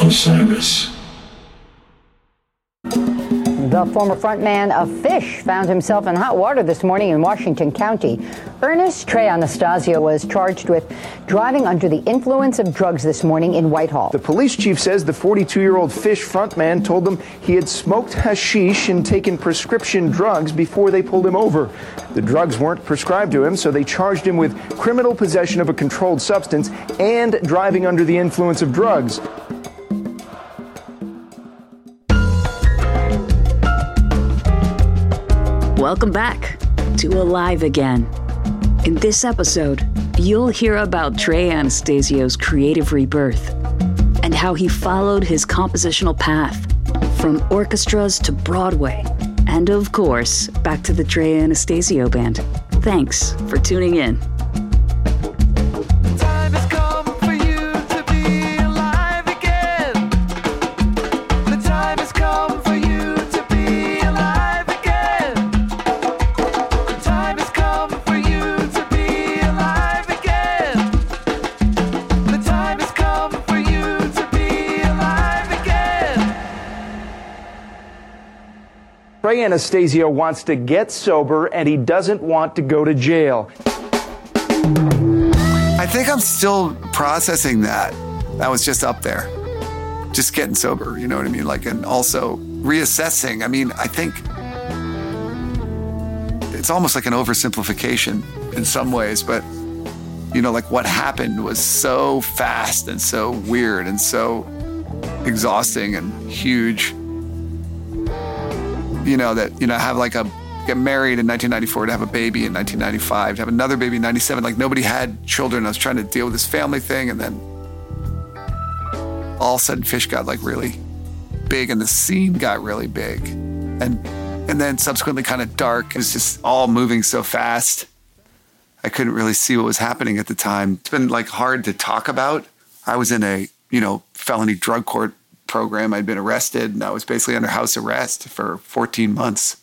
Osiris. The former frontman of Phish found himself in hot water this morning in Washington County. Ernest Trey Anastasio was charged with driving under the influence of drugs this morning in Whitehall. The police chief says the 42-year-old Phish frontman told them he had smoked hashish and taken prescription drugs before they pulled him over. The drugs weren't prescribed to him, so they charged him with criminal possession of a controlled substance and driving under the influence of drugs. Welcome back to Alive Again. In this episode, you'll hear about Trey Anastasio's creative rebirth and how he followed his compositional path from orchestras to Broadway and, of course, back to the Trey Anastasio Band. Thanks for tuning in. Trey Anastasio wants to get sober, and he doesn't want to go to jail. I think I'm still processing that. That was just up there. Just getting sober, you know what I mean? Like, and also reassessing. I mean, I think it's almost like an oversimplification in some ways, but, you know, like what happened was so fast and so weird and so exhausting and huge. You know, that, you know, have like a, get married in 1994, to have a baby in 1995, to have another baby in 97. Like nobody had children. I was trying to deal with this family thing. And then all of a sudden Phish got like really big and the scene got really big. And then subsequently kind of dark. It was just all moving so fast. I couldn't really see what was happening at the time. It's been like hard to talk about. I was in a, you know, felony drug court program. I'd been arrested and I was basically under house arrest for 14 months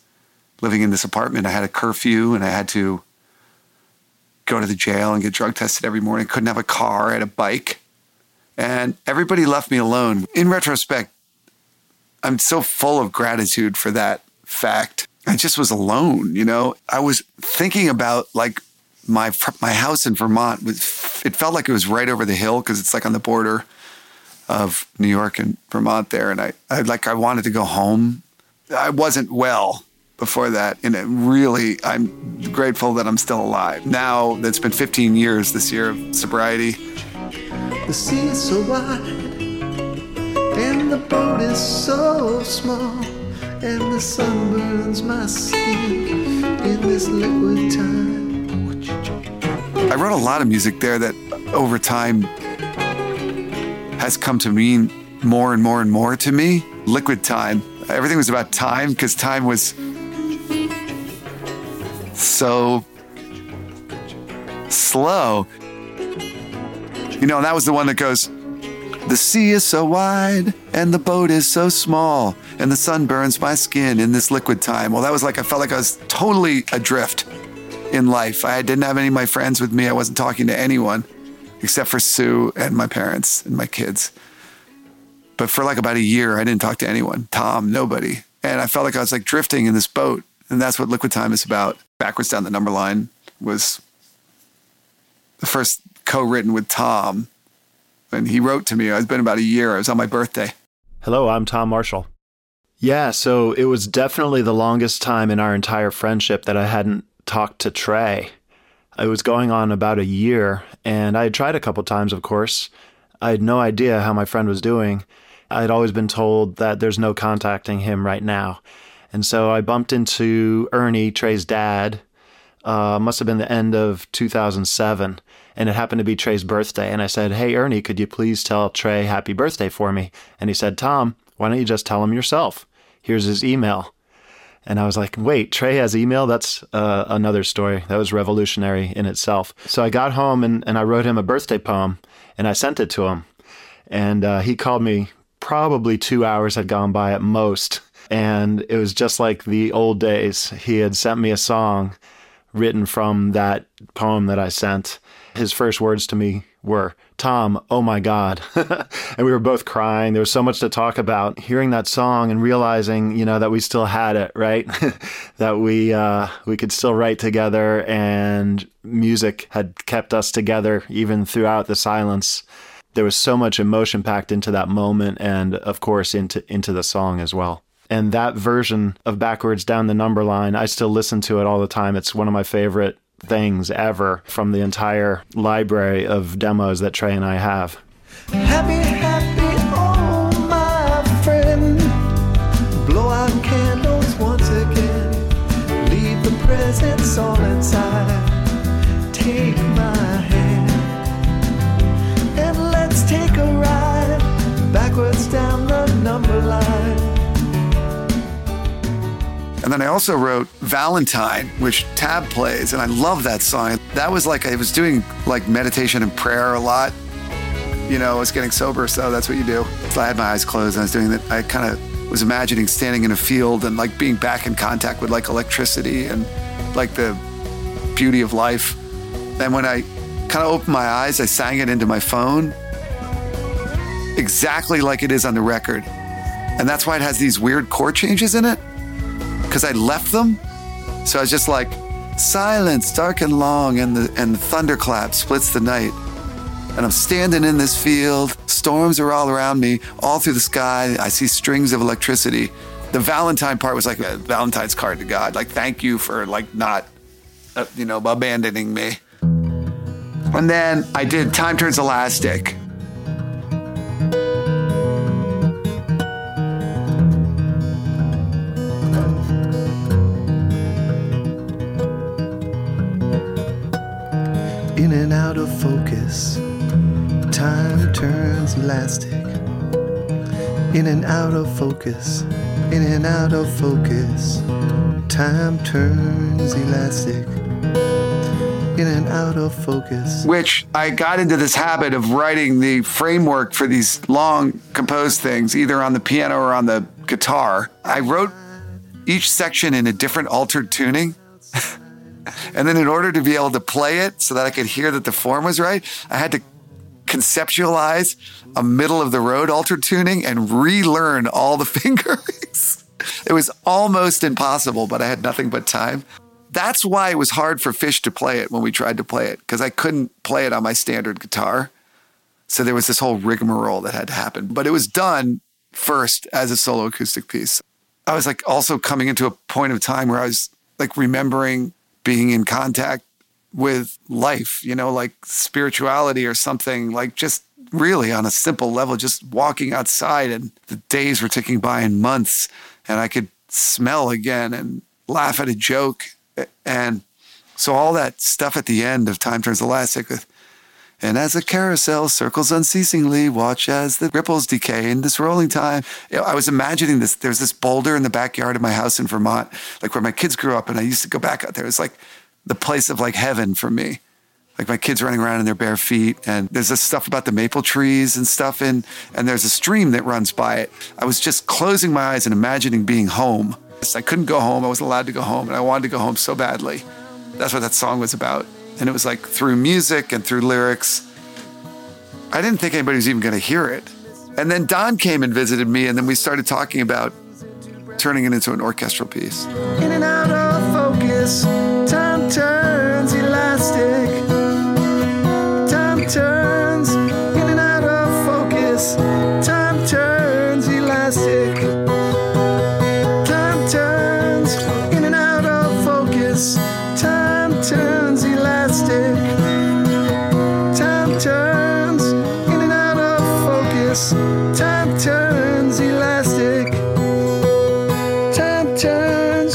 living in this apartment. I had a curfew and I had to go to the jail and get drug tested every morning. Couldn't have a car, I had a bike, and everybody left me alone. In retrospect, I'm so full of gratitude for that fact. I just was alone, you know? I was thinking about like my house in Vermont was, it felt like it was right over the hill because it's like on the border of New York and Vermont there. And I wanted to go home. I wasn't well before that. And it really, I'm grateful that I'm still alive. Now that's been 15 years this year of sobriety. The sea is so wide and the boat is so small and the sun burns my skin in this liquid time. I wrote a lot of music there that over time has come to mean more and more and more to me. Liquid time. Everything was about time because time was so slow. You know, that was the one that goes, the sea is so wide and the boat is so small and the sun burns my skin in this liquid time. Well, that was like, I felt like I was totally adrift in life. I didn't have any of my friends with me. I wasn't talking to anyone, except for Sue and my parents and my kids. But for like about a year, I didn't talk to anyone, Tom, nobody. And I felt like I was like drifting in this boat. And that's what Liquid Time is about. Backwards Down the Number Line was the first co-written with Tom. And he wrote to me, it's been about a year, it was on my birthday. Hello, I'm Tom Marshall. Yeah, so it was definitely the longest time in our entire friendship that I hadn't talked to Trey. It was going on about a year, and I had tried a couple times, of course. I had no idea how my friend was doing. I had always been told that there's no contacting him right now. And so I bumped into Ernie, Trey's dad, must have been the end of 2007, and it happened to be Trey's birthday. And I said, hey, Ernie, could you please tell Trey happy birthday for me? And he said, Tom, why don't you just tell him yourself? Here's his email. And I was like, wait, Trey has email? That's another story. That was revolutionary in itself. So I got home and I wrote him a birthday poem and I sent it to him. And he called me, probably 2 hours had gone by at most. And it was just like the old days. He had sent me a song written from that poem that I sent. His first words to me were, Tom, oh my God. And we were both crying. There was so much to talk about, hearing that song and realizing, you know, that we still had it, right? That we could still write together, and music had kept us together even throughout the silence. There was so much emotion packed into that moment, and of course into the song as well. And that version of Backwards Down the Number Line, I still listen to it all the time. It's one of my favorite things ever from the entire library of demos that Trey and I have. Happy, happy, oh my friend, blow out candles once again, leave the presents all inside, take my hand, and let's take a ride backwards down the number line. And then I also wrote Valentine, which Tab plays, and I love that song. That was like, I was doing like meditation and prayer a lot. You know, I was getting sober, so that's what you do. So I had my eyes closed and I was doing that. I kind of was imagining standing in a field and like being back in contact with like electricity and like the beauty of life. And when I kind of opened my eyes, I sang it into my phone exactly like it is on the record. And that's why it has these weird chord changes in it, because I left them. So I was just like, silence, dark and long, and the thunderclap splits the night. And I'm standing in this field, storms are all around me, all through the sky, I see strings of electricity. The Valentine part was like a Valentine's card to God, like, thank you for like not, you know, abandoning me. And then I did Time Turns Elastic. And out of focus, time turns elastic. In and out of focus, in and out of focus, time turns elastic. In and out of focus. Which I got into this habit of writing the framework for these long composed things, either on the piano or on the guitar. I wrote each section in a different altered tuning. And then in order to be able to play it so that I could hear that the form was right, I had to conceptualize a middle-of-the-road altered tuning and relearn all the fingerings. It was almost impossible, but I had nothing but time. That's why it was hard for Phish to play it when we tried to play it, because I couldn't play it on my standard guitar. So there was this whole rigmarole that had to happen. But it was done first as a solo acoustic piece. I was like also coming into a point of time where I was like remembering being in contact with life, you know, like spirituality or something, like just really on a simple level, just walking outside, and the days were ticking by in months, and I could smell again and laugh at a joke. And so all that stuff at the end of Time Turns Elastic with, and as the carousel circles unceasingly, watch as the ripples decay in this rolling time. You know, I was imagining this. There's this boulder in the backyard of my house in Vermont, like where my kids grew up, and I used to go back out there. It's like the place of like heaven for me. Like my kids running around in their bare feet, and there's this stuff about the maple trees and stuff, and there's a stream that runs by it. I was just closing my eyes and imagining being home. I couldn't go home. I wasn't allowed to go home, and I wanted to go home so badly. That's what that song was about. And it was like through music and through lyrics. I didn't think anybody was even going to hear it. And then Don came and visited me, and then we started talking about turning it into an orchestral piece. In and out of focus, time turns elastic. Time turns, in and out of focus, time turns elastic. Time turns, in and out of focus, time turns. Time turns in and out of focus. Time turns elastic. Time turns.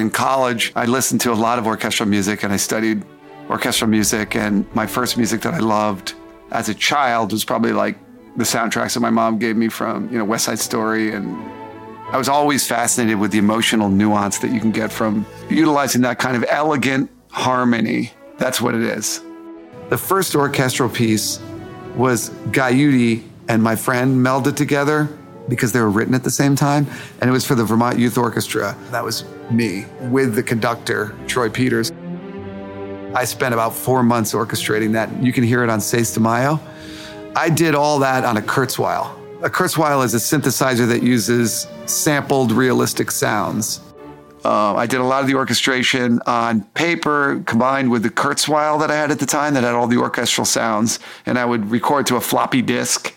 In college, I listened to a lot of orchestral music, and I studied orchestral music, and my first music that I loved as a child was probably like the soundtracks that my mom gave me from, you know, West Side Story. And I was always fascinated with the emotional nuance that you can get from utilizing that kind of elegant harmony. That's what it is. The first orchestral piece was Gaiuti and my friend melded together because they were written at the same time. And it was for the Vermont Youth Orchestra. That was me with the conductor, Troy Peters. I spent about 4 months orchestrating that. You can hear it on Seis de Mayo. I did all that on a Kurzweil. A Kurzweil is a synthesizer that uses sampled realistic sounds. I did a lot of the orchestration on paper combined with the Kurzweil that I had at the time that had all the orchestral sounds. And I would record to a floppy disk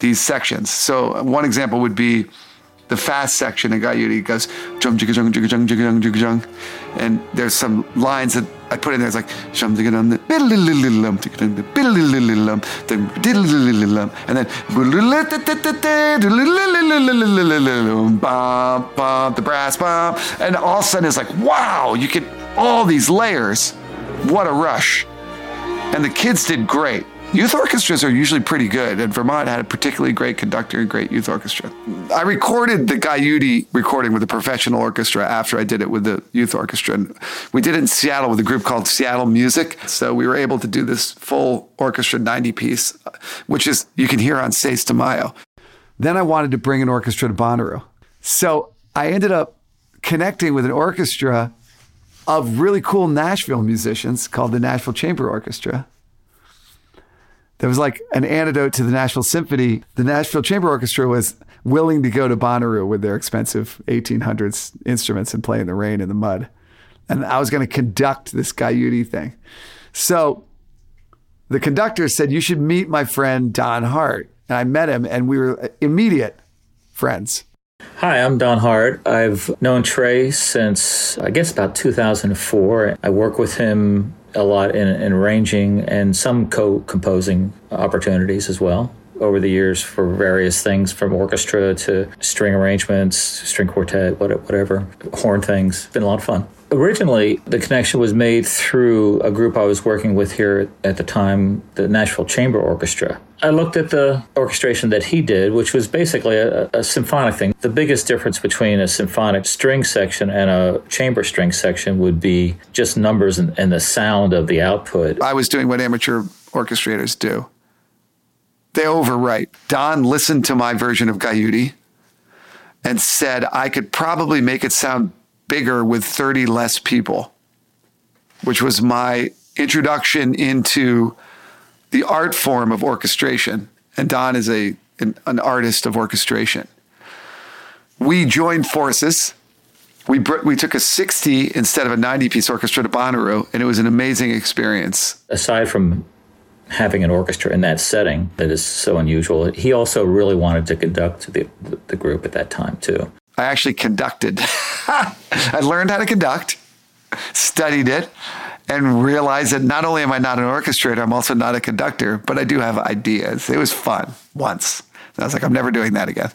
these sections. So one example would be the fast section. It got you to, it goes, and there's some lines that I put in there. It's like, and then the brass bomb. And all of a sudden it's like, wow, you get all these layers. What a rush. And the kids did great. Youth orchestras are usually pretty good, and Vermont had a particularly great conductor and great youth orchestra. I recorded the Gaiudi recording with a professional orchestra after I did it with the youth orchestra. And we did it in Seattle with a group called Seattle Music. So we were able to do this full orchestra 90-piece, which is you can hear on Seis de Mayo. Then I wanted to bring an orchestra to Bonnaroo. So I ended up connecting with an orchestra of really cool Nashville musicians called the Nashville Chamber Orchestra. There was like an antidote to the Nashville Symphony. The Nashville Chamber Orchestra was willing to go to Bonnaroo with their expensive 1800s instruments and play in the rain and the mud. And I was going to conduct this Gaiudi thing. So the conductor said, you should meet my friend Don Hart. And I met him and we were immediate friends. Hi, I'm Don Hart. I've known Trey since, I guess, about 2004. I work with him a lot in arranging and some co-composing opportunities as well over the years for various things from orchestra to string arrangements, string quartet, whatever, horn things. It's been a lot of fun. Originally, the connection was made through a group I was working with here at the time, the Nashville Chamber Orchestra. I looked at the orchestration that he did, which was basically a symphonic thing. The biggest difference between a symphonic string section and a chamber string section would be just numbers and the sound of the output. I was doing what amateur orchestrators do. They overwrite. Don listened to my version of Gaiudi and said, I could probably make it sound bigger with 30 less people, which was my introduction into the art form of orchestration. And Don is an artist of orchestration. We joined forces. We took a 60 instead of a 90-piece orchestra to Bonnaroo, and it was an amazing experience. Aside from having an orchestra in that setting that is so unusual, he also really wanted to conduct the group at that time, too. I actually conducted. I learned how to conduct, studied it, and realized that not only am I not an orchestrator, I'm also not a conductor, but I do have ideas. It was fun once. And I was like, I'm never doing that again.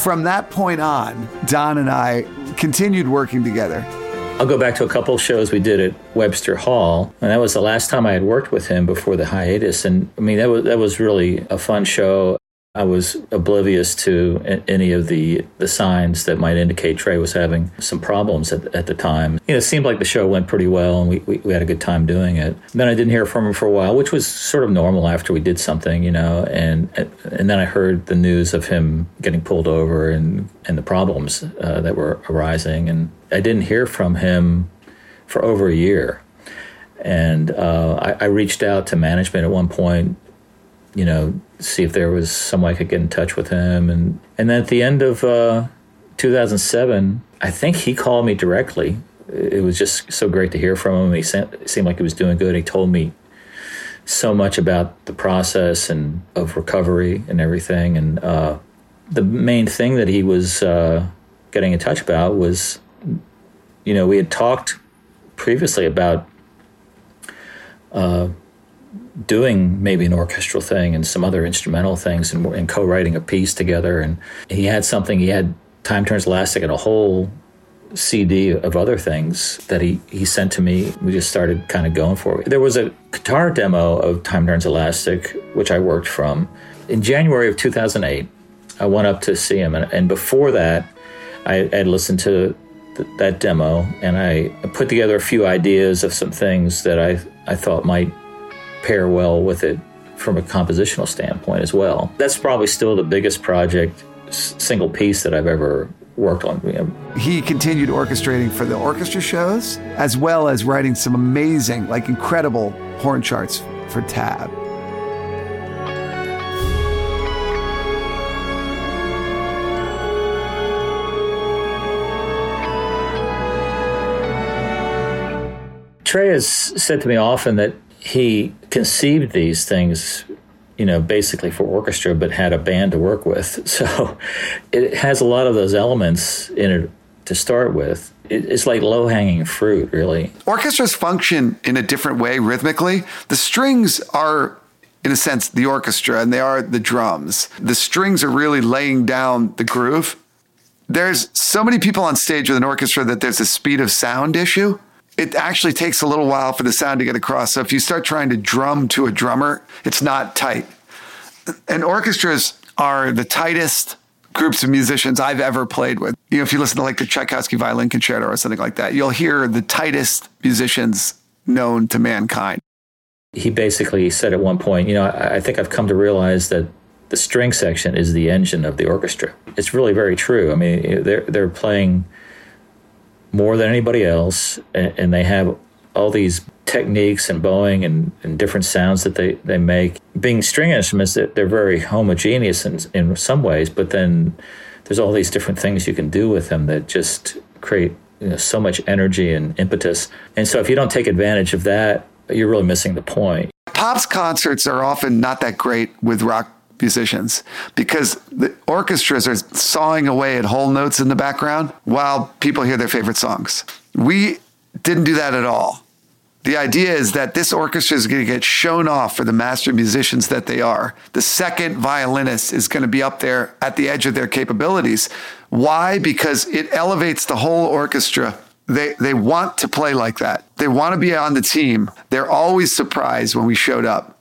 From that point on, Don and I continued working together. I'll go back to a couple of shows we did at Webster Hall, and that was the last time I had worked with him before the hiatus. And I mean, that was really a fun show. I was oblivious to any of the signs that might indicate Trey was having some problems at the time. You know, it seemed like the show went pretty well, and we had a good time doing it. Then I didn't hear from him for a while, which was sort of normal after we did something, you know. And then I heard the news of him getting pulled over and the problems that were arising. And I didn't hear from him for over a year. And I reached out to management at one point, you know, see if there was some way I could get in touch with him. And then at the end of 2007, I think he called me directly. It was just so great to hear from him. He seemed like he was doing good. He told me so much about the process and of recovery and everything. And the main thing that he was getting in touch about was, you know, we had talked previously about doing maybe an orchestral thing and some other instrumental things and co-writing a piece together. And he had something, he had Time Turns Elastic and a whole CD of other things that he sent to me. We just started kind of going for it. There was a guitar demo of Time Turns Elastic, which I worked from. In January of 2008, I went up to see him. And before that, I had listened to that demo, and I put together a few ideas of some things that I thought might pair well with it from a compositional standpoint as well. That's probably still the biggest project, single piece that I've ever worked on. He continued orchestrating for the orchestra shows, as well as writing some amazing, like incredible horn charts for tab. Trey has said to me often that he conceived these things, you know, basically for orchestra, but had a band to work with. So it has a lot of those elements in it to start with. It's like low-hanging fruit, really. Orchestras function in a different way rhythmically. The strings are, in a sense, the orchestra, and they are the drums. The strings are really laying down the groove. There's so many people on stage with an orchestra that there's a speed of sound issue. It actually takes a little while for the sound to get across. So if you start trying to drum to a drummer, it's not tight. And orchestras are the tightest groups of musicians I've ever played with. You know, if you listen to like the Tchaikovsky Violin Concerto or something like that, you'll hear the tightest musicians known to mankind. He basically said at one point, you know, I think I've come to realize that the string section is the engine of the orchestra. It's really very true. I mean, they're playing more than anybody else, and they have all these techniques and bowing and different sounds that they make. Being string instruments, they're very homogeneous in some ways, but then there's all these different things you can do with them that just create, you know, so much energy and impetus. And so if you don't take advantage of that, you're really missing the point. Pop's concerts are often not that great with rock musicians because the orchestras are sawing away at whole notes in the background while people hear their favorite songs. We didn't do that at all. The idea is that this orchestra is going to get shown off for the master musicians that they are. The second violinist is going to be up there at the edge of their capabilities. Why? Because it elevates the whole orchestra. They want to play like that. They want to be on the team. They're always surprised when we showed up.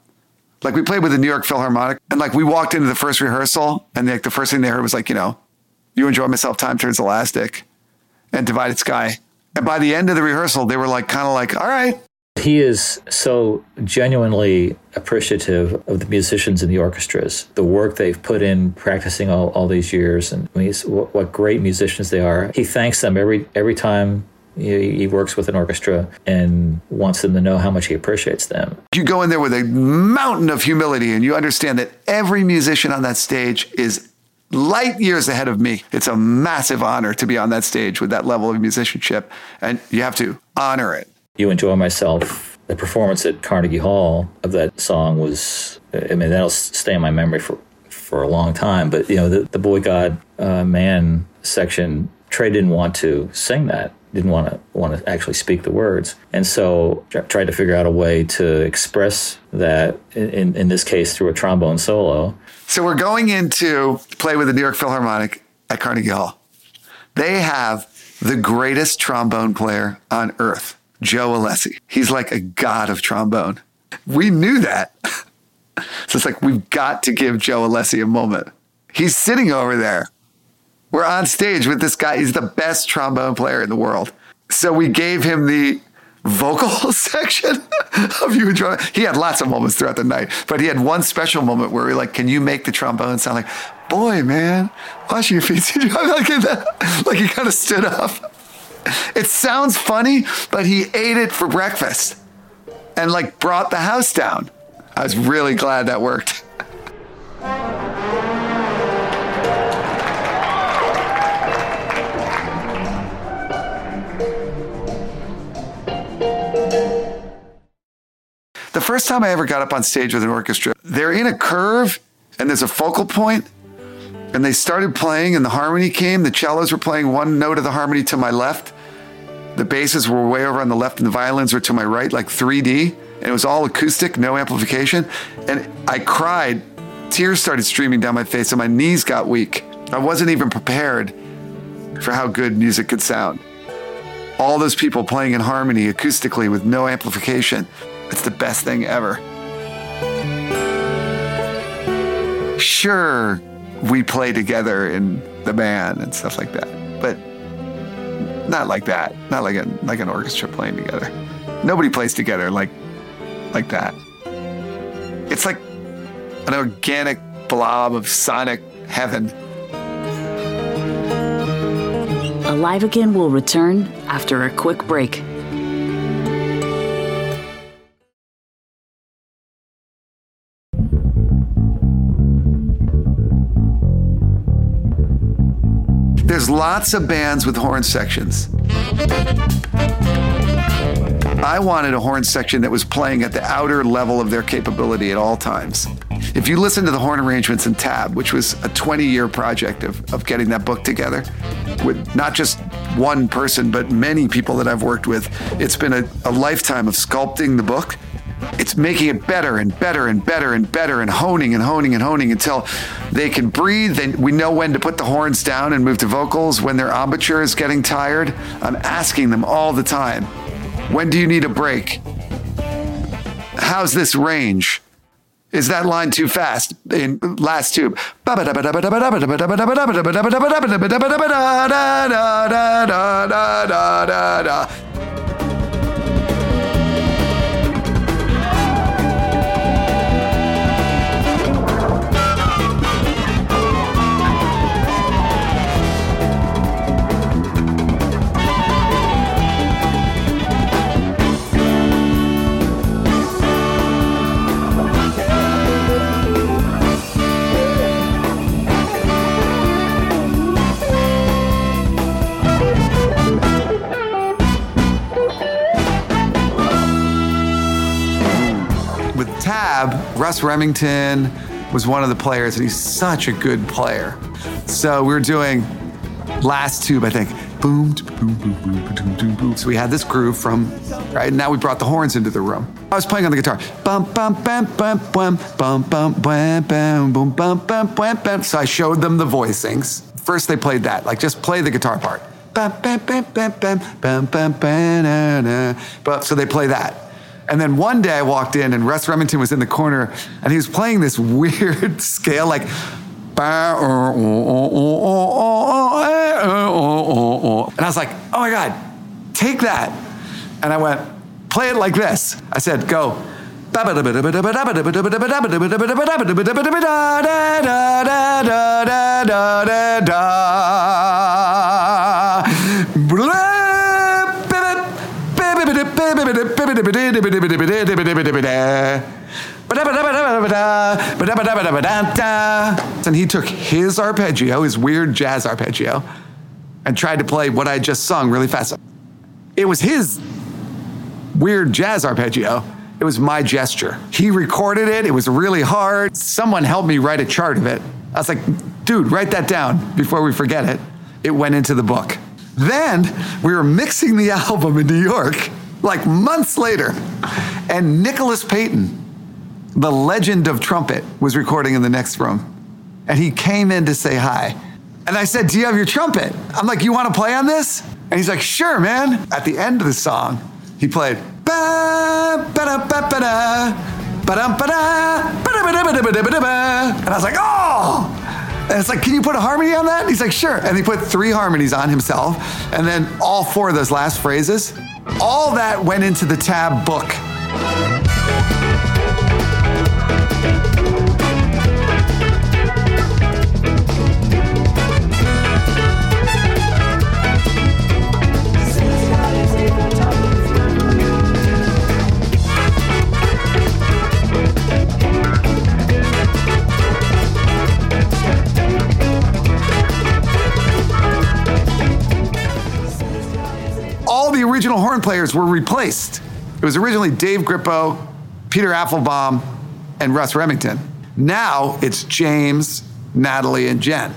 Like, we played with the New York Philharmonic, and like, we walked into the first rehearsal, and like the first thing they heard was like, you know, "You Enjoy Myself, Time Turns Elastic," and "Divided Sky." And by the end of the rehearsal, they were like, kind of like, all right. He is so genuinely appreciative of the musicians in the orchestras, the work they've put in practicing all these years, and what great musicians they are. He thanks them every time he works with an orchestra and wants them to know how much he appreciates them. You go in there with a mountain of humility, and you understand that every musician on that stage is light years ahead of me. It's a massive honor to be on that stage with that level of musicianship, and you have to honor it. "You Enjoy Myself," the performance at Carnegie Hall of that song was, I mean, that'll stay in my memory for a long time. But, you know, the Boy God Man section, Trey didn't want to sing that. Didn't want to actually speak the words. And so tried to figure out a way to express that, in this case, through a trombone solo. So we're going in to play with the New York Philharmonic at Carnegie Hall. They have the greatest trombone player on earth, Joe Alessi. He's like a god of trombone. We knew that. So it's like, we've got to give Joe Alessi a moment. He's sitting over there. We're on stage with this guy. He's the best trombone player in the world. So we gave him the vocal section of "You Enjoy." He had lots of moments throughout the night, but he had one special moment where we were like, "Can you make the trombone sound like, 'Boy, man, washing your feet'?" Like, he kind of stood up. It sounds funny, but he ate it for breakfast and like brought the house down. I was really glad that worked. The first time I ever got up on stage with an orchestra, they're in a curve and there's a focal point, and they started playing and the harmony came. The cellos were playing one note of the harmony to my left. The basses were way over on the left and the violins were to my right, like 3D. and it was all acoustic, no amplification. And I cried. Tears started streaming down my face and my knees got weak. I wasn't even prepared for how good music could sound. All those people playing in harmony acoustically with no amplification. It's the best thing ever. Sure, we play together in the band and stuff like that, but not like that. Not like an orchestra playing together. Nobody plays together like that. It's like an organic blob of sonic heaven. Alive Again will return after a quick break. There's lots of bands with horn sections. I wanted a horn section that was playing at the outer level of their capability at all times. If you listen to the horn arrangements in Tab, which was a 20-year project of getting that book together, with not just one person, but many people that I've worked with, it's been a lifetime of sculpting the book. It's making it better and better and better and better and honing and honing and honing until they can breathe and we know when to put the horns down and move to vocals, when their embouchure is getting tired. I'm asking them all the time, when do you need a break? How's this range? Is that line too fast in last tube? Russ Remington was one of the players, and he's such a good player. So we were doing last tube, I think. Boom, boom, boom, boom, boom, boom, boom. So we had this groove from, right? Now we brought the horns into the room. I was playing on the guitar. Bum, bum, bum, bum, bum, bum, bum, bum, bum, bum, bum, bum, bum, bum. So I showed them the voicings. First they played that, like just play the guitar part. Bum, bum, bum, bum, bum, bum, bum, bum, na, na. But so they play that. And then one day I walked in and Russ Remington was in the corner and he was playing this weird scale like, and I was like, oh my God, take that. And I went, play it like this. I said, go. And he took his arpeggio, his weird jazz arpeggio, and tried to play what I just sung really fast. It was his weird jazz arpeggio. It was my gesture. He recorded it. It was really hard. Someone helped me write a chart of it. I was like, dude, write that down before we forget it. It went into the book. Then we were mixing the album in New York, like months later. And Nicholas Payton, the legend of trumpet, was recording in the next room. And he came in to say hi. And I said, do you have your trumpet? I'm like, you want to play on this? And he's like, sure, man. At the end of the song, he played. And I was like, oh! And it's like, can you put a harmony on that? And he's like, sure. And he put 3 harmonies on himself. And then all 4 of those last phrases, all that went into the Tab book. Original horn players were replaced. It was originally Dave Grippo, Peter Applebaum, and Russ Remington. Now it's James, Natalie, and Jen.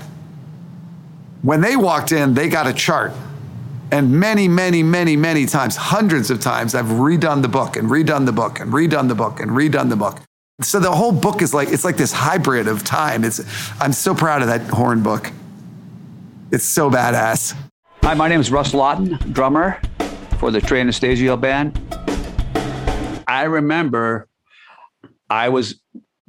When they walked in, they got a chart And many times, hundreds of times, I've redone the book and redone the book and redone the book and redone the book. So the whole book is like, it's like this hybrid of time. I'm so proud of that horn book. It's so badass. Hi, my name is Russ Lawton, drummer for the Trey Anastasio Band. I remember I was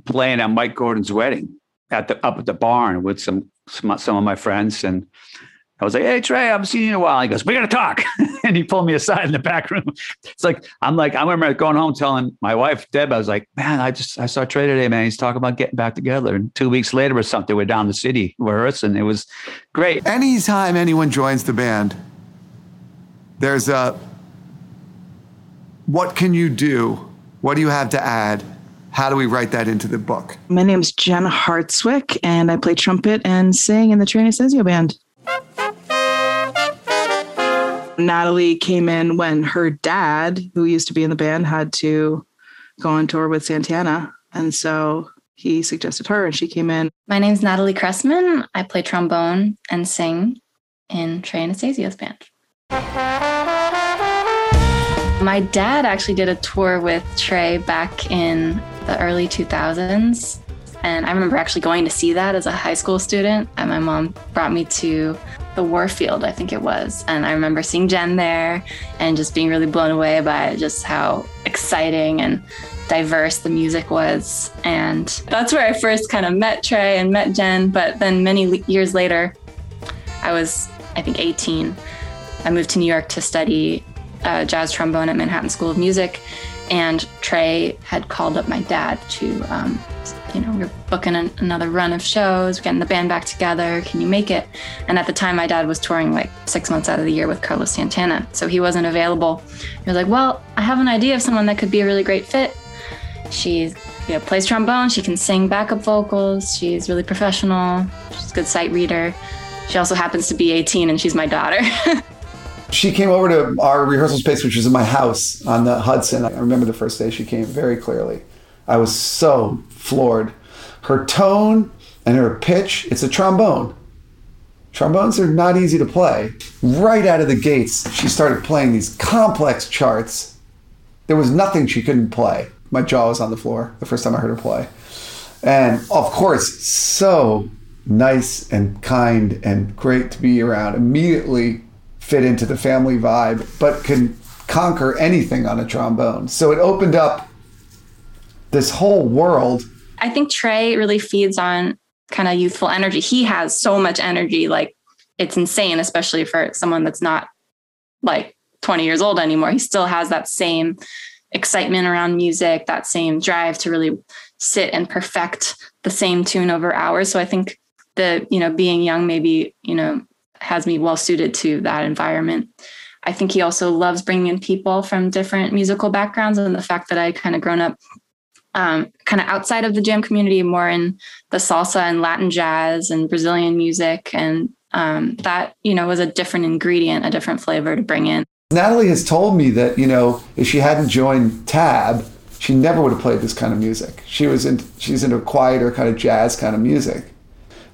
playing at Mike Gordon's wedding up at the barn with some of my friends, and I was like, "Hey, Trey, I haven't seen you in a while." He goes, "We got to talk." And he pulled me aside in the back room. It's like, I remember going home telling my wife, Deb, I was like, "Man, I saw Trey today, man. He's talking about getting back together." And 2 weeks later or something, we're down the city rehearsing. It was great. Anytime anyone joins the band, there's what can you do? What do you have to add? How do we write that into the book? My name's Jen Hartswick, and I play trumpet and sing in the Trey Anastasio Band. Natalie came in when her dad, who used to be in the band, had to go on tour with Santana. And so he suggested her and she came in. My name's Natalie Cressman. I play trombone and sing in Trey Anastasio's band. My dad actually did a tour with Trey back in the early 2000s. And I remember actually going to see that as a high school student. And my mom brought me to the Warfield, I think it was. And I remember seeing Jen there and just being really blown away by just how exciting and diverse the music was. And that's where I first kind of met Trey and met Jen. But then many years later, I was, I think, 18. I moved to New York to study jazz trombone at Manhattan School of Music. And Trey had called up my dad to we're booking another run of shows, we're getting the band back together, can you make it? And at the time, my dad was touring like 6 months out of the year with Carlos Santana, so he wasn't available. He was like, well, I have an idea of someone that could be a really great fit. She's, plays trombone, she can sing backup vocals, she's really professional, she's a good sight reader. She also happens to be 18 and she's my daughter. She came over to our rehearsal space, which was in my house on the Hudson. I remember the first day she came very clearly. I was so floored. Her tone and her pitch, it's a trombone. Trombones are not easy to play. Right out of the gates, she started playing these complex charts. There was nothing she couldn't play. My jaw was on the floor the first time I heard her play. And of course, so nice and kind and great to be around. Immediately fit into the family vibe, but can conquer anything on a trombone. So it opened up this whole world. I think Trey really feeds on kind of youthful energy. He has so much energy, like it's insane, especially for someone that's not like 20 years old anymore. He still has that same excitement around music, that same drive to really sit and perfect the same tune over hours. So I think that, being young maybe, has me well suited to that environment. I think he also loves bringing in people from different musical backgrounds, and the fact that I kind of grown up kind of outside of the jam community, more in the salsa and Latin jazz and Brazilian music. And that, was a different ingredient, a different flavor to bring in. Natalie has told me that, if she hadn't joined TAB, she never would have played this kind of music. She's into quieter kind of jazz kind of music.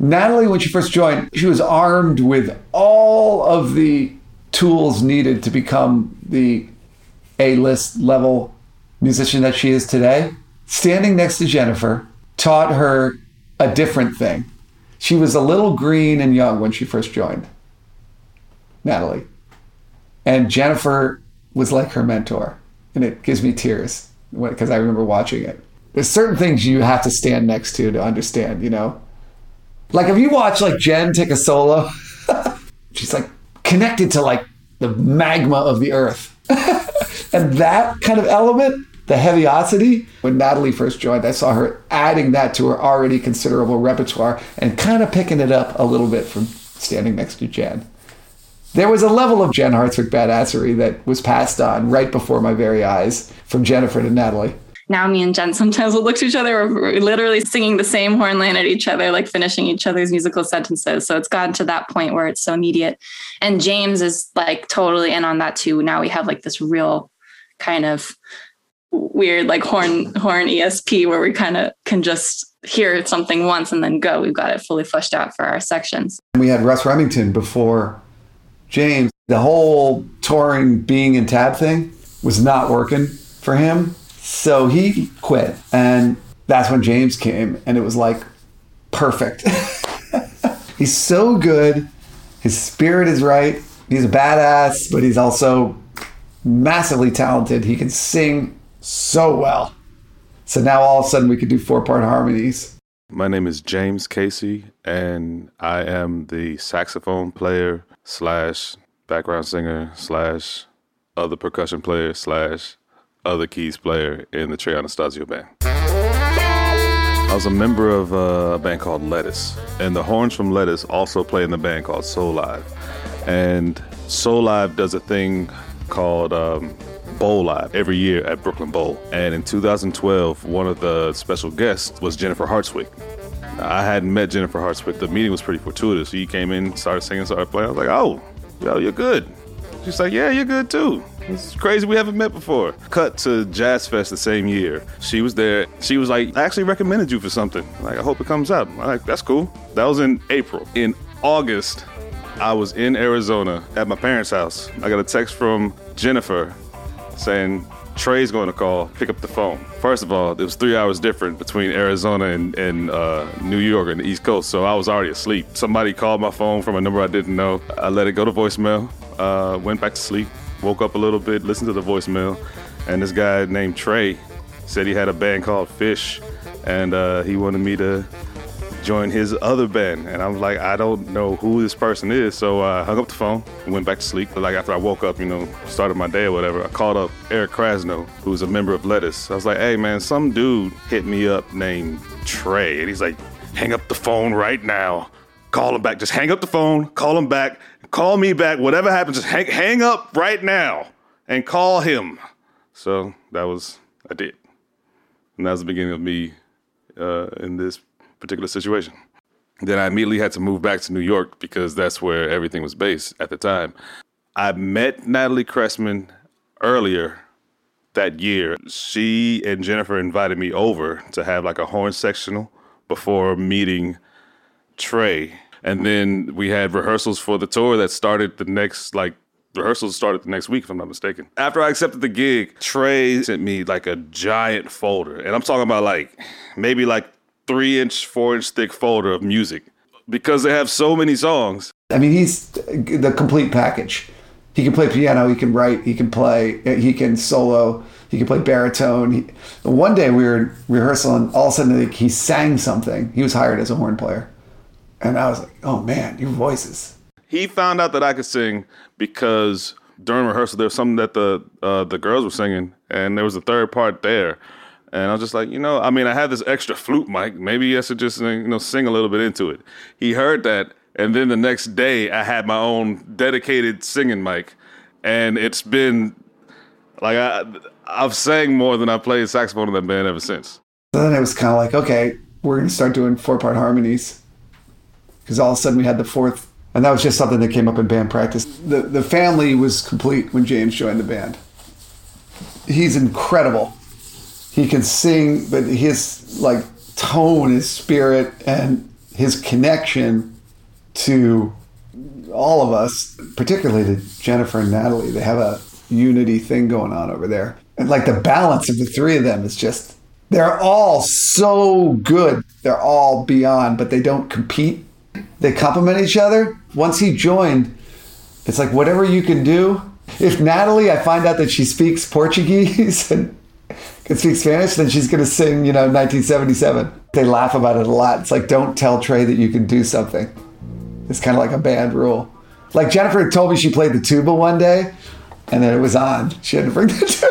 Natalie, when she first joined, she was armed with all of the tools needed to become the A-list level musician that she is today. Standing next to Jennifer taught her a different thing. She was a little green and young when she first joined, Natalie. And Jennifer was like her mentor. And it gives me tears because I remember watching it. There's certain things you have to stand next to understand, Like if you watch Jen take a solo, she's connected to the magma of the earth. And that kind of element, the heaviosity, when Natalie first joined, I saw her adding that to her already considerable repertoire and kind of picking it up a little bit from standing next to Jen. There was a level of Jen Hartswick badassery that was passed on right before my very eyes from Jennifer to Natalie. Now me and Jen sometimes will look to each other. We're literally singing the same horn line at each other, finishing each other's musical sentences. So it's gotten to that point where it's so immediate. And James is totally in on that too. Now we have this real kind of weird horn ESP where we kind of can just hear something once and then go. We've got it fully fleshed out for our sections. We had Russ Remington before James. The whole touring, being in tab thing was not working for him. So he quit. And that's when James came, and it was like, perfect. He's so good. His spirit is right. He's a badass, but he's also massively talented. He can sing so well. So now all of a sudden we could do 4-part harmonies. My name is James Casey, and I am the saxophone player / background singer / other percussion player / other keys player in the Trey Anastasio Band. I was a member of a band called Lettuce, and the horns from Lettuce also play in the band called Soul Live. And Soul Live does a thing called Bowl Live every year at Brooklyn Bowl. And in 2012, one of the special guests was Jennifer Hartswick. I hadn't met Jennifer Hartswick. The meeting was pretty fortuitous. She came in, started singing, started playing. I was like, oh, yo, you're good. She's like, yeah, you're good too. It's crazy we haven't met before. Cut to Jazz Fest the same year. She was there. She was like, I actually recommended you for something. Like, I hope it comes out. I'm like, that's cool. That was in April. In August, I was in Arizona at my parents' house. I got a text from Jennifer saying, Trey's going to call, pick up the phone. First of all, it was 3 hours different between Arizona and New York and the East Coast, so I was already asleep. Somebody called my phone from a number I didn't know. I let it go to voicemail, went back to sleep, woke up a little bit, listened to the voicemail, and this guy named Trey said he had a band called Phish, and he wanted me to join his other band. And I was like, I don't know who this person is. So I hung up the phone and went back to sleep. But like after I woke up, started my day or whatever, I called up Eric Krasno, who's a member of Lettuce. I was like, hey man, some dude hit me up named Trey. And he's like, hang up the phone right now. Call him back. Just hang up the phone, call him back, call me back. Whatever happens, just hang up right now and call him. So I did. And that was the beginning of me in this particular situation. Then I immediately had to move back to New York because that's where everything was based at the time. I met Natalie Cressman earlier that year. She and Jennifer invited me over to have like a horn sectional before meeting Trey. And then we had rehearsals for the tour that started the next, rehearsals started the next week, if I'm not mistaken. After I accepted the gig, Trey sent me like a giant folder. And I'm talking about maybe 3-inch, 4-inch thick folder of music because they have so many songs. I mean, he's the complete package. He can play piano, he can write, he can play, he can solo, he can play baritone. One day we were in rehearsal and all of a sudden he sang something. He was hired as a horn player. And I was like, oh man, your voices. He found out that I could sing because during rehearsal there was something that the girls were singing and there was a third part there. And I was just like, I have this extra flute mic. Maybe I should just, sing a little bit into it. He heard that. And then the next day, I had my own dedicated singing mic. And it's been, I've sang more than I played saxophone in that band ever since. So then it was kind of like, okay, we're going to start doing 4-part harmonies. Because all of a sudden we had the fourth. And that was just something that came up in band practice. The family was complete when James joined the band. He's incredible. He can sing, but his tone, his spirit, and his connection to all of us, particularly to Jennifer and Natalie, they have a unity thing going on over there. And the balance of the three of them is just, they're all so good. They're all beyond, but they don't compete. They complement each other. Once he joined, it's whatever you can do. If Natalie, I find out that she speaks Portuguese and can speak Spanish, then she's going to sing, 1977. They laugh about it a lot. It's don't tell Trey that you can do something. It's kind of like a band rule. Jennifer told me she played the tuba one day, and then it was on. She had to bring the tuba.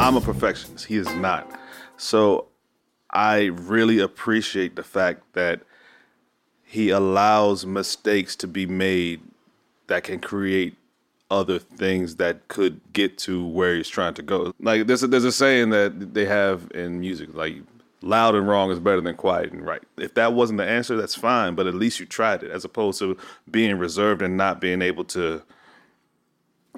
I'm a perfectionist. He is not. So I really appreciate the fact that he allows mistakes to be made that can create other things that could get to where he's trying to go. There's a saying that they have in music, loud and wrong is better than quiet and right. If that wasn't the answer, that's fine, but at least you tried it, as opposed to being reserved and not being able to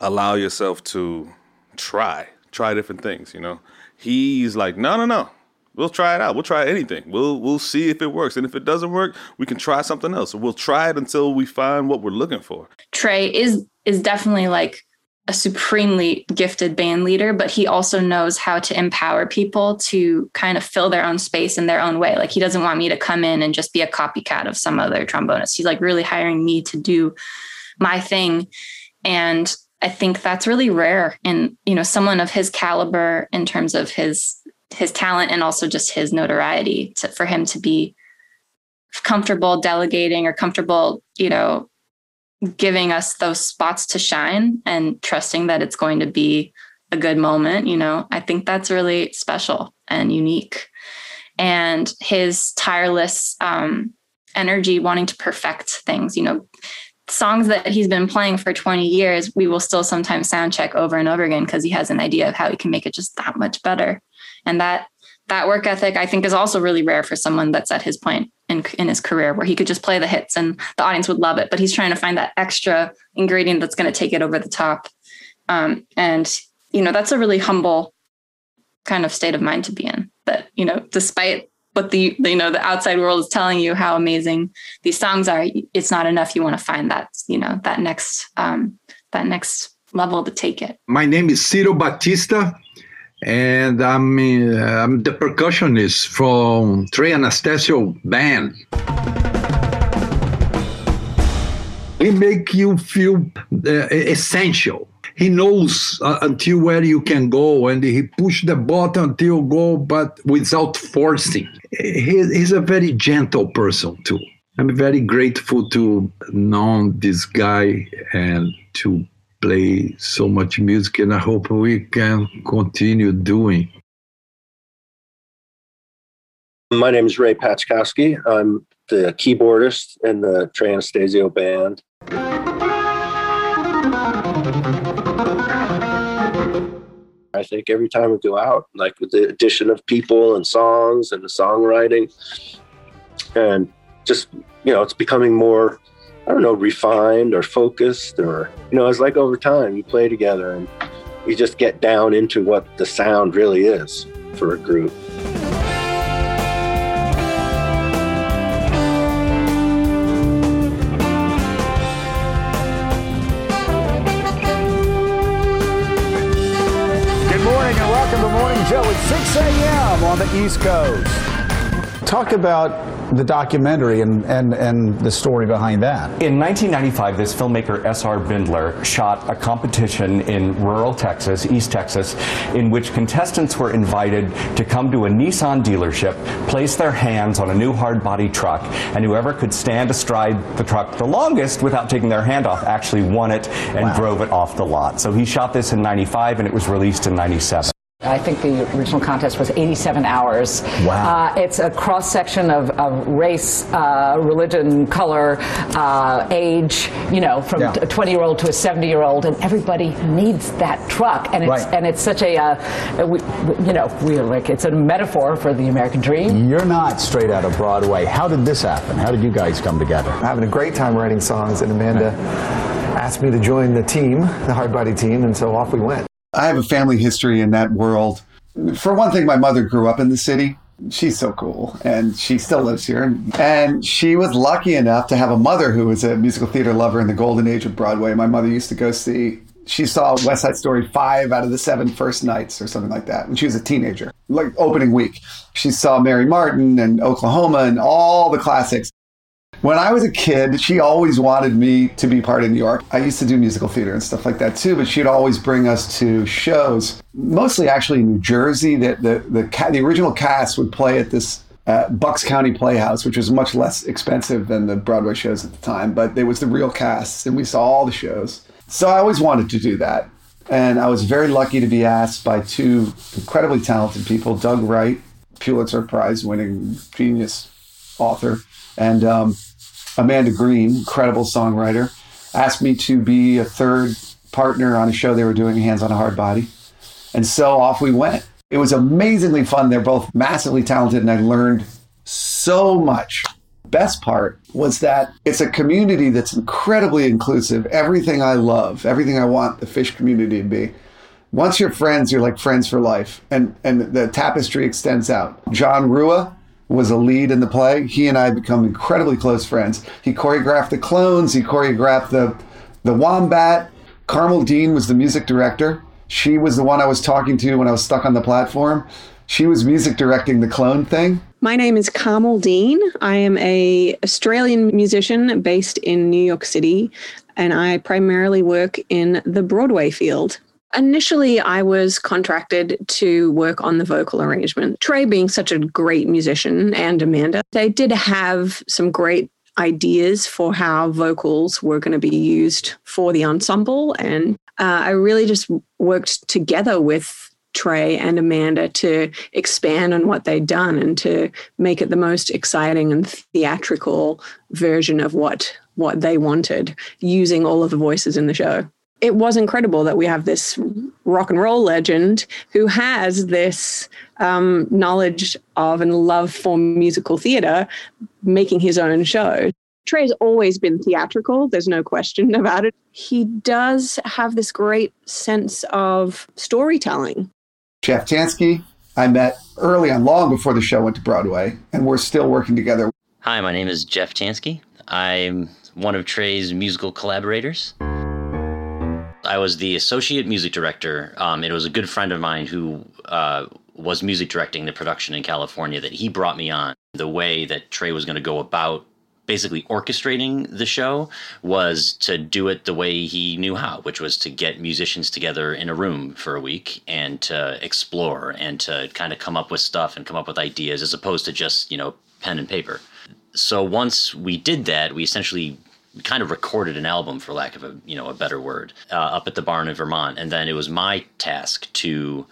allow yourself to try different things, you know? He's like, no. We'll try it out. We'll try anything. We'll see if it works. And if it doesn't work, we can try something else. We'll try it until we find what we're looking for. Trey is definitely like a supremely gifted band leader, but he also knows how to empower people to kind of fill their own space in their own way. Like, he doesn't want me to come in and just be a copycat of some other trombonist. He's like really hiring me to do my thing. And I think that's really rare in, you know, someone of his caliber in terms of his talent and also just his notoriety, for him to be comfortable delegating or comfortable, you know, giving us those spots to shine and trusting that it's going to be a good moment. You know, I think that's really special and unique. And his tireless energy, wanting to perfect things, you know, songs that he's been playing for 20 years, we will still sometimes sound check over and over again because he has an idea of how he can make it just that much better. And that work ethic, I think, is also really rare for someone that's at his point in his career where he could just play the hits and the audience would love it. But he's trying to find that extra ingredient that's going to take it over the top. And, you know, that's a really humble kind of state of mind to be in, that, you know, despite what the outside world is telling you how amazing these songs are, it's not enough. You want to find that, you know, that next level to take it. My name is Ciro Batista. And I'm the percussionist from Trey Anastasio Band. He make you feel essential. He knows until where you can go, and he push the button until go, but without forcing. He's a very gentle person too. I'm very grateful to know this guy and to play so much music, and I hope we can continue doing. My name is Ray Patchkowski. I'm the keyboardist in the Trey Anastasio Band. I think every time we go out, like with the addition of people and songs and the songwriting, and just, you know, it's becoming more, I don't know, refined or focused, or, you know, it's like over time you play together and you just get down into what the sound really is for a group. Good morning and welcome to Morning Joe at 6 a.m. on the East Coast. Talk about the documentary and the story behind that. In 1995, this filmmaker S.R. Bindler shot a competition in rural Texas, East Texas, in which contestants were invited to come to a Nissan dealership, place their hands on a new hard body truck, and whoever could stand astride the truck the longest without taking their hand off actually won it and drove it off the lot. So he shot this in 95 and it was released in 97. I think the original contest was 87 hours. Wow. It's a cross-section of race, religion, color, age, you know, from a 20-year-old to a 70-year-old, and everybody needs that truck. And it's and it's such a, you know, we're like, it's a metaphor for the American dream. You're not straight out of Broadway. How did this happen? How did you guys come together? I'm having a great time writing songs, and Amanda asked me to join the team, the hard body team, and so off we went. I have a family history in that world. For one thing, my mother grew up in the city. She's so cool, and she still lives here. And she was lucky enough to have a mother who was a musical theater lover in the golden age of Broadway. My mother used to go see, she saw West Side Story 5 out of the 7 first nights or something like that when she was a teenager, like opening week. She saw Mary Martin and Oklahoma and all the classics. When I was a kid, she always wanted me to be part of New York. I used to do musical theater and stuff like that too, but she'd always bring us to shows, mostly actually in New Jersey. That the original cast would play at this Bucks County Playhouse, which was much less expensive than the Broadway shows at the time, but there was the real cast, and we saw all the shows. So I always wanted to do that. And I was very lucky to be asked by two incredibly talented people, Doug Wright, Pulitzer Prize winning genius author, and Amanda Green, incredible songwriter, asked me to be a third partner on a show they were doing, Hands on a Hard Body. And so off we went. It was amazingly fun. They're both massively talented, and I learned so much. Best part was that it's a community that's incredibly inclusive. Everything I love, everything I want the Phish community to be. Once you're friends, you're like friends for life. And the tapestry extends out. John Rua was a lead in the play. He and I had become incredibly close friends. He choreographed the clones. He choreographed the wombat. Carmel Dean was the music director. She was the one I was talking to when I was stuck on the platform. She was music directing the clone thing. My name is Carmel Dean. I am an Australian musician based in New York City, and I primarily work in the Broadway field. Initially, I was contracted to work on the vocal arrangement. Trey being such a great musician, and Amanda, they did have some great ideas for how vocals were going to be used for the ensemble. And I really just worked together with Trey and Amanda to expand on what they'd done and to make it the most exciting and theatrical version of what they wanted, using all of the voices in the show. It was incredible that we have this rock and roll legend who has this knowledge of and love for musical theater, making his own show. Trey's always been theatrical. There's no question about it. He does have this great sense of storytelling. Jeff Tansky, I met early on, long before the show went to Broadway, and we're still working together. Hi, my name is Jeff Tansky. I'm one of Trey's musical collaborators. I was the associate music director. It was a good friend of mine who was music directing the production in California that he brought me on. The way that Trey was going to go about basically orchestrating the show was to do it the way he knew how, which was to get musicians together in a room for a week and to explore and to kind of come up with stuff and come up with ideas as opposed to just, pen and paper. So once we did that, we essentially kind of recorded an album, for lack of a better word, up at the barn in Vermont. And then it was my task to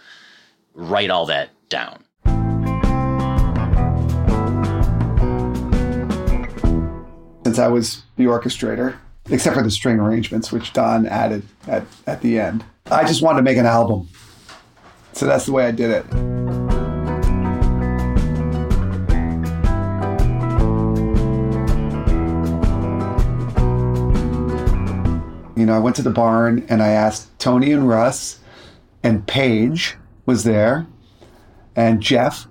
write all that down. Since I was the orchestrator, except for the string arrangements, which Don added at the end. I just wanted to make an album. So that's the way I did it. I went to the barn and I asked Tony and Russ, and Paige was there, and Jeff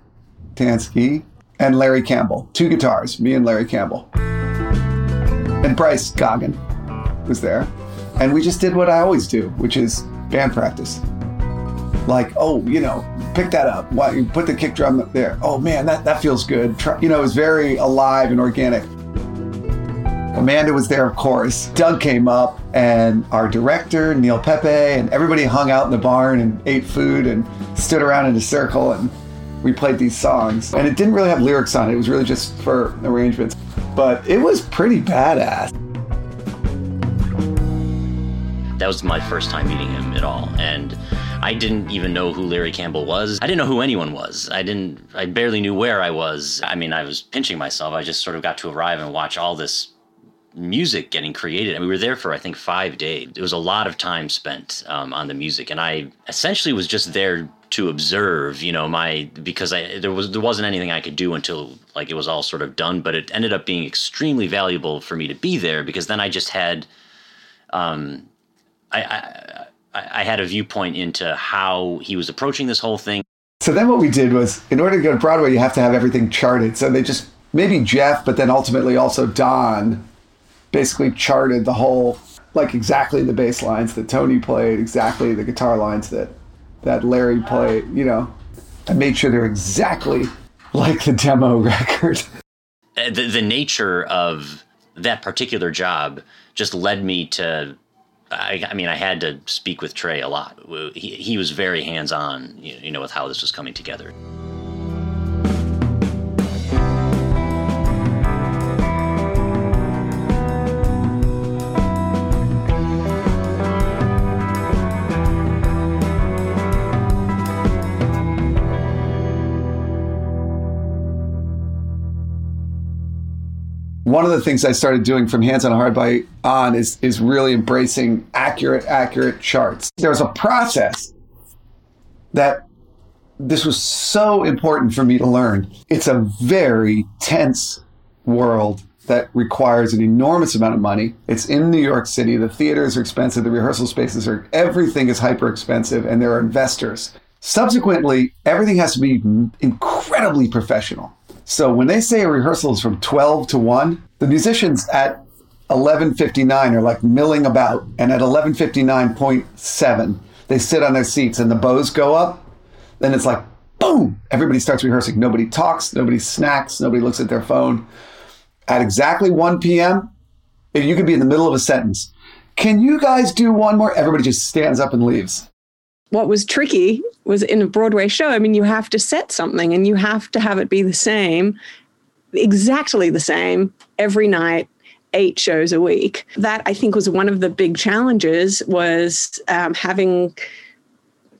Tansky, and Larry Campbell. Two guitars, me and Larry Campbell. And Bryce Goggin was there. And we just did what I always do, which is band practice. Like, pick that up. Why, put the kick drum up there. Oh, man, that feels good. It was very alive and organic. Amanda was there, of course. Doug came up, and our director, Neil Pepe, and everybody hung out in the barn and ate food and stood around in a circle, and we played these songs. And it didn't really have lyrics on it. It was really just for arrangements. But it was pretty badass. That was my first time meeting him at all. And I didn't even know who Larry Campbell was. I didn't know who anyone was. I barely knew where I was. I mean, I was pinching myself. I just sort of got to arrive and watch all this music getting created. And we were there for, I think, 5 days. It was a lot of time spent on the music. And I essentially was just there to observe, because there wasn't anything I could do until it was all sort of done, but it ended up being extremely valuable for me to be there, because then I just had, I had a viewpoint into how he was approaching this whole thing. So then what we did was, in order to go to Broadway, you have to have everything charted. So they just, maybe Jeff, but then ultimately also Don, basically charted the whole, exactly the bass lines that Tony played, exactly the guitar lines that Larry played, I made sure they're exactly like the demo record. The nature of that particular job just led me to, I had to speak with Trey a lot. He was very hands-on, with how this was coming together. One of the things I started doing from Hands on a Hard Body on is really embracing accurate charts. There's a process that This was so important for me to learn. It's a very tense world that requires an enormous amount of money. It's in New York City. The theaters are expensive. The rehearsal spaces are, everything is hyper expensive, and there are investors. Subsequently, everything has to be incredibly professional. So when they say a rehearsal is from 12 to 1, the musicians at 11:59 are like milling about, and at 11:59.7, they sit on their seats and the bows go up. Then it's like, boom, everybody starts rehearsing. Nobody talks, nobody snacks, nobody looks at their phone. At exactly 1 p.m., you could be in the middle of a sentence. Can you guys do one more? Everybody just stands up and leaves. What was tricky was in a Broadway show, I mean, you have to set something and you have to have it be the same, exactly the same every night, 8 shows a week. That, I think, was one of the big challenges, was having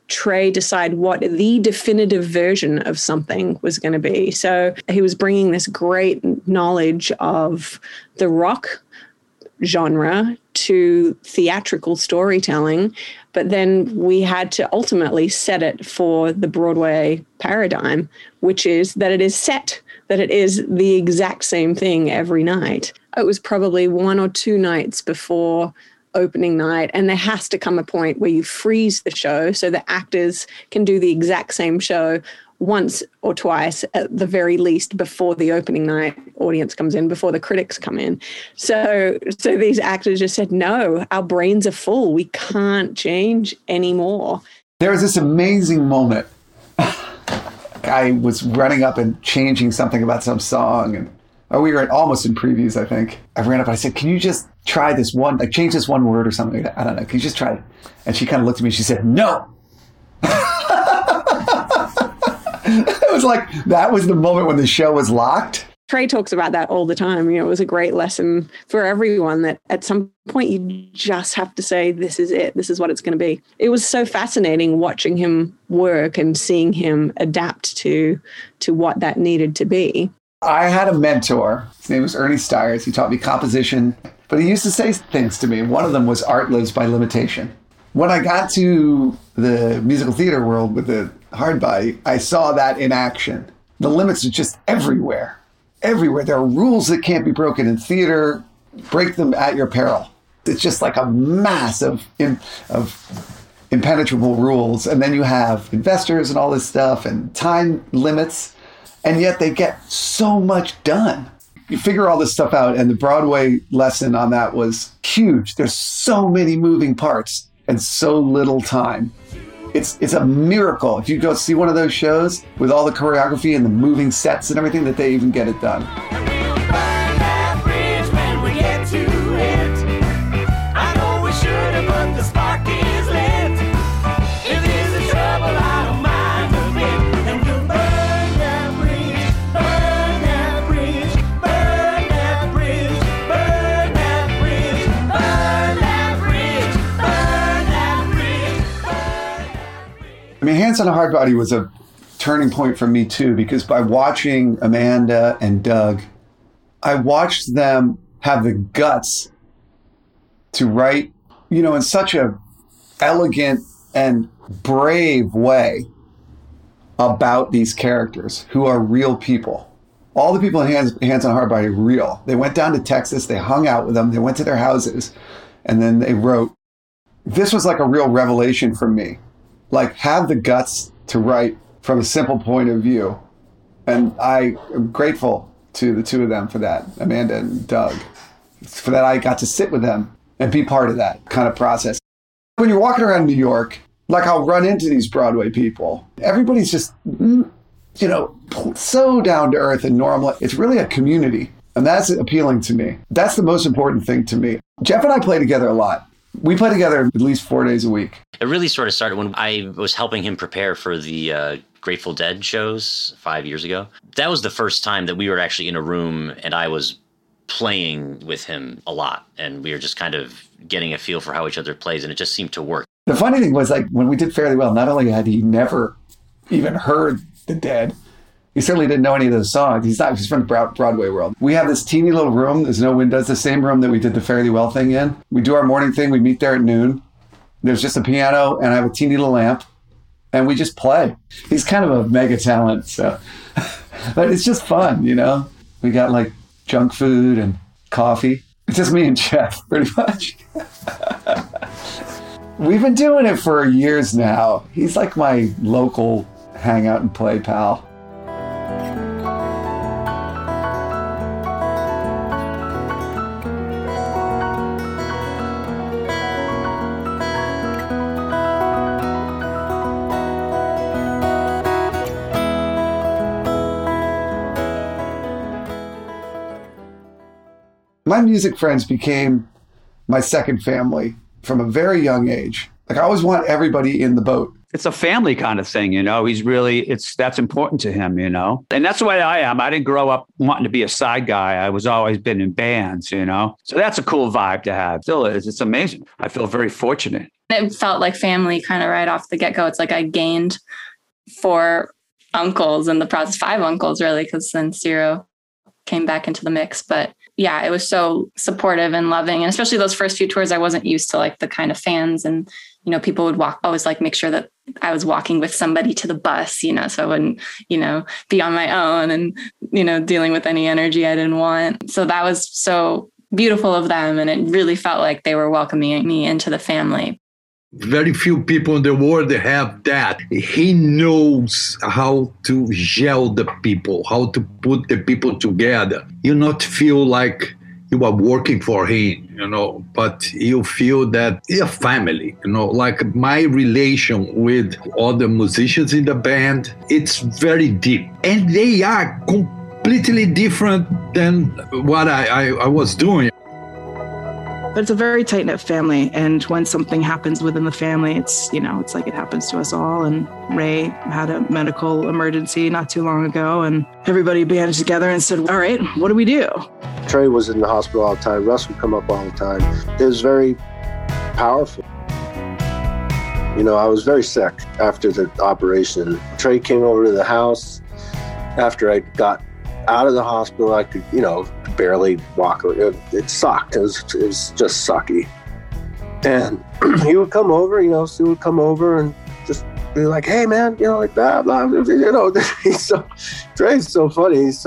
Trey decide what the definitive version of something was going to be. So he was bringing this great knowledge of the rock genre to theatrical storytelling, but then we had to ultimately set it for the Broadway paradigm, which is that it is set, that it is the exact same thing every night. It was probably 1 or 2 nights before opening night, and there has to come a point where you freeze the show so the actors can do the exact same show once or twice at the very least before the opening night audience comes in, before the critics come in. So these actors just said, no, our brains are full. We can't change anymore. There was this amazing moment. I was running up and changing something about some song, and we were almost in previews, I think. I ran up and I said, can you just try this one, like change this one word or something like that. I don't know, can you just try it? And she kind of looked at me and she said, no. It was like, that was the moment when the show was locked. Trey talks about that all the time. You know, it was a great lesson for everyone that at some point you just have to say, this is it. This is what it's going to be. It was so fascinating watching him work and seeing him adapt to what that needed to be. I had a mentor. His name was Ernie Stiers. He taught me composition, but he used to say things to me. One of them was, art lives by limitation. When I got to the musical theater world with the Hard Body, I saw that in action. The limits are just everywhere. Everywhere. There are rules that can't be broken in theater. Break them at your peril. It's just like a mass of impenetrable rules. And then you have investors and all this stuff and time limits. And yet they get so much done. You figure all this stuff out, and the Broadway lesson on that was huge. There's so many moving parts and so little time. It's a miracle if you go see one of those shows with all the choreography and the moving sets and everything, that they even get it done. I mean, Hands on a Hard Body was a turning point for me, too, because by watching Amanda and Doug, I watched them have the guts to write, you know, in such a elegant and brave way about these characters who are real people. All the people in Hands on a Hard Body are real. They went down to Texas. They hung out with them. They went to their houses, and then they wrote. This was like a real revelation for me. Like, have the guts to write from a simple point of view. And I am grateful to the two of them for that, Amanda and Doug, for that I got to sit with them and be part of that kind of process. When you're walking around New York, like, I'll run into these Broadway people. Everybody's just, you know, so down to earth and normal. It's really a community. And that's appealing to me. That's the most important thing to me. Jeff and I play together a lot. We play together at least 4 days a week. It really sort of started when I was helping him prepare for the Grateful Dead shows 5 years ago. That was the first time that we were actually in a room and I was playing with him a lot. And we were just kind of getting a feel for how each other plays, and it just seemed to work. The funny thing was, like, when we did fairly well, not only had he never even heard the Dead, he certainly didn't know any of those songs. He's from the Broadway world. We have this teeny little room. There's no windows. The same room that we did the Fairly Well thing in. We do our morning thing. We meet there at noon. There's just a piano, and I have a teeny little lamp. and we just play. He's kind of a mega talent, so but it's just fun, you know. We got like junk food and coffee. It's just me and Jeff, pretty much. We've been doing it for years now. He's like my local hangout and play pal. My music friends became my second family from a very young age. Like, I always want everybody in the boat. It's a family kind of thing, you know. He's really, that's important to him, you know. And that's the way I am. I didn't grow up wanting to be a side guy. I was always been in bands, you know. So that's a cool vibe to have. Still is. It's amazing. I feel very fortunate. It felt like family kind of right off the get-go. It's like I gained 4 uncles in the process, 5 uncles really, because then Ciro came back into the mix. But yeah, it was so supportive and loving. And especially those first few tours, I wasn't used to like the kind of fans and, you know, people would always like make sure that I was walking with somebody to the bus, you know, so I wouldn't, you know, be on my own and, you know, dealing with any energy I didn't want. So that was so beautiful of them. And it really felt like they were welcoming me into the family. Very few people in the world have that. He knows how to gel the people, how to put the people together. You not feel like you are working for him, you know, but you feel that you're family, you know, like my relation with other musicians in the band, it's very deep. And they are completely different than what I was doing. But it's a very tight-knit family, and when something happens within the family, it's, you know, it's like it happens to us all. And Ray had a medical emergency not too long ago, and everybody bandaged together and said, all right, what do we do? Trey was in the hospital all the time. Russ would come up all the time. It was very powerful. You know, I was very sick after the operation. Trey came over to the house after I got out of the hospital. I could, you know, barely walk. It sucked. It was just sucky. And he would come over, you know, Sue would come over and just be like, hey, man, you know, like blah, blah, you know. Trey's so funny. He's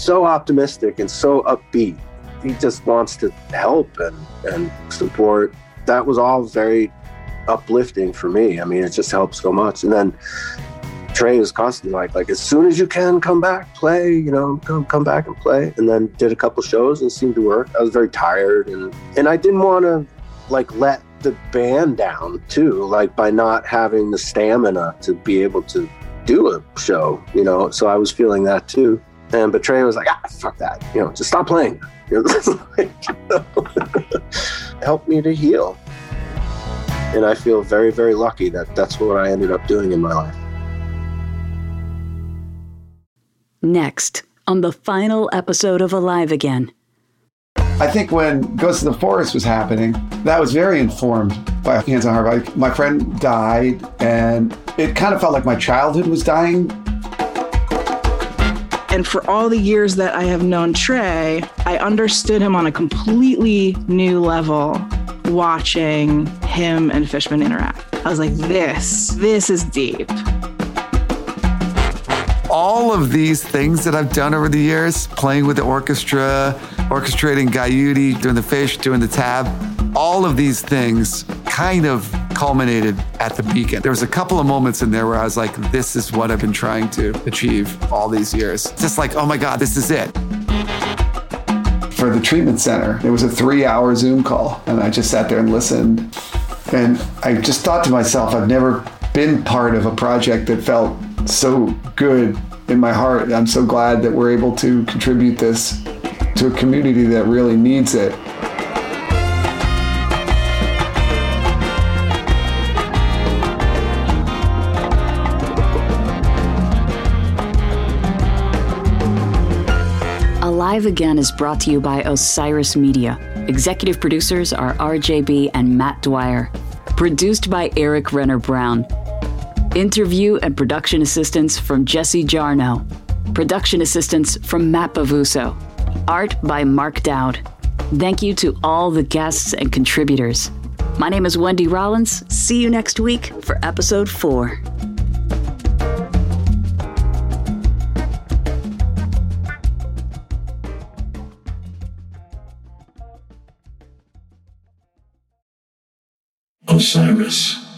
so optimistic and so upbeat. He just wants to help and support. That was all very uplifting for me. I mean, it just helped so much. And then Trey was constantly like, as soon as you can, come back, play, you know, come back and play. And then did a couple shows and it seemed to work. I was very tired and I didn't want to like let the band down too, like by not having the stamina to be able to do a show, you know, so I was feeling that too. And but Trey was like, fuck that, you know, just stop playing. You know, like, help me to heal. And I feel very, very lucky that that's what I ended up doing in my life. Next, on the final episode of Alive Again. I think when Ghost of the Forest was happening, that was very informed by Hands on a Hard Body. My friend died, and it kind of felt like my childhood was dying. And for all the years that I have known Trey, I understood him on a completely new level watching him and Fishman interact. I was like, this is deep. All of these things that I've done over the years, playing with the orchestra, orchestrating Gaiuti, doing the Phish, doing the tab, all of these things kind of culminated at the Beacon. There was a couple of moments in there where I was like, this is what I've been trying to achieve all these years. Just like, oh my God, this is it. For the treatment center, it was a 3-hour Zoom call, and I just sat there and listened. And I just thought to myself, I've never been part of a project that felt so good in my heart. I'm so glad that we're able to contribute this to a community that really needs it. Alive Again is brought to you by Osiris Media. Executive producers are RJB and Matt Dwyer. Produced by Eric Renner Brown. Interview and production assistance from Jesse Jarno. Production assistance from Matt Bavuso. Art by Mark Dowd. Thank you to all the guests and contributors. My name is Wendy Rollins. See you next week for episode 4. Osiris.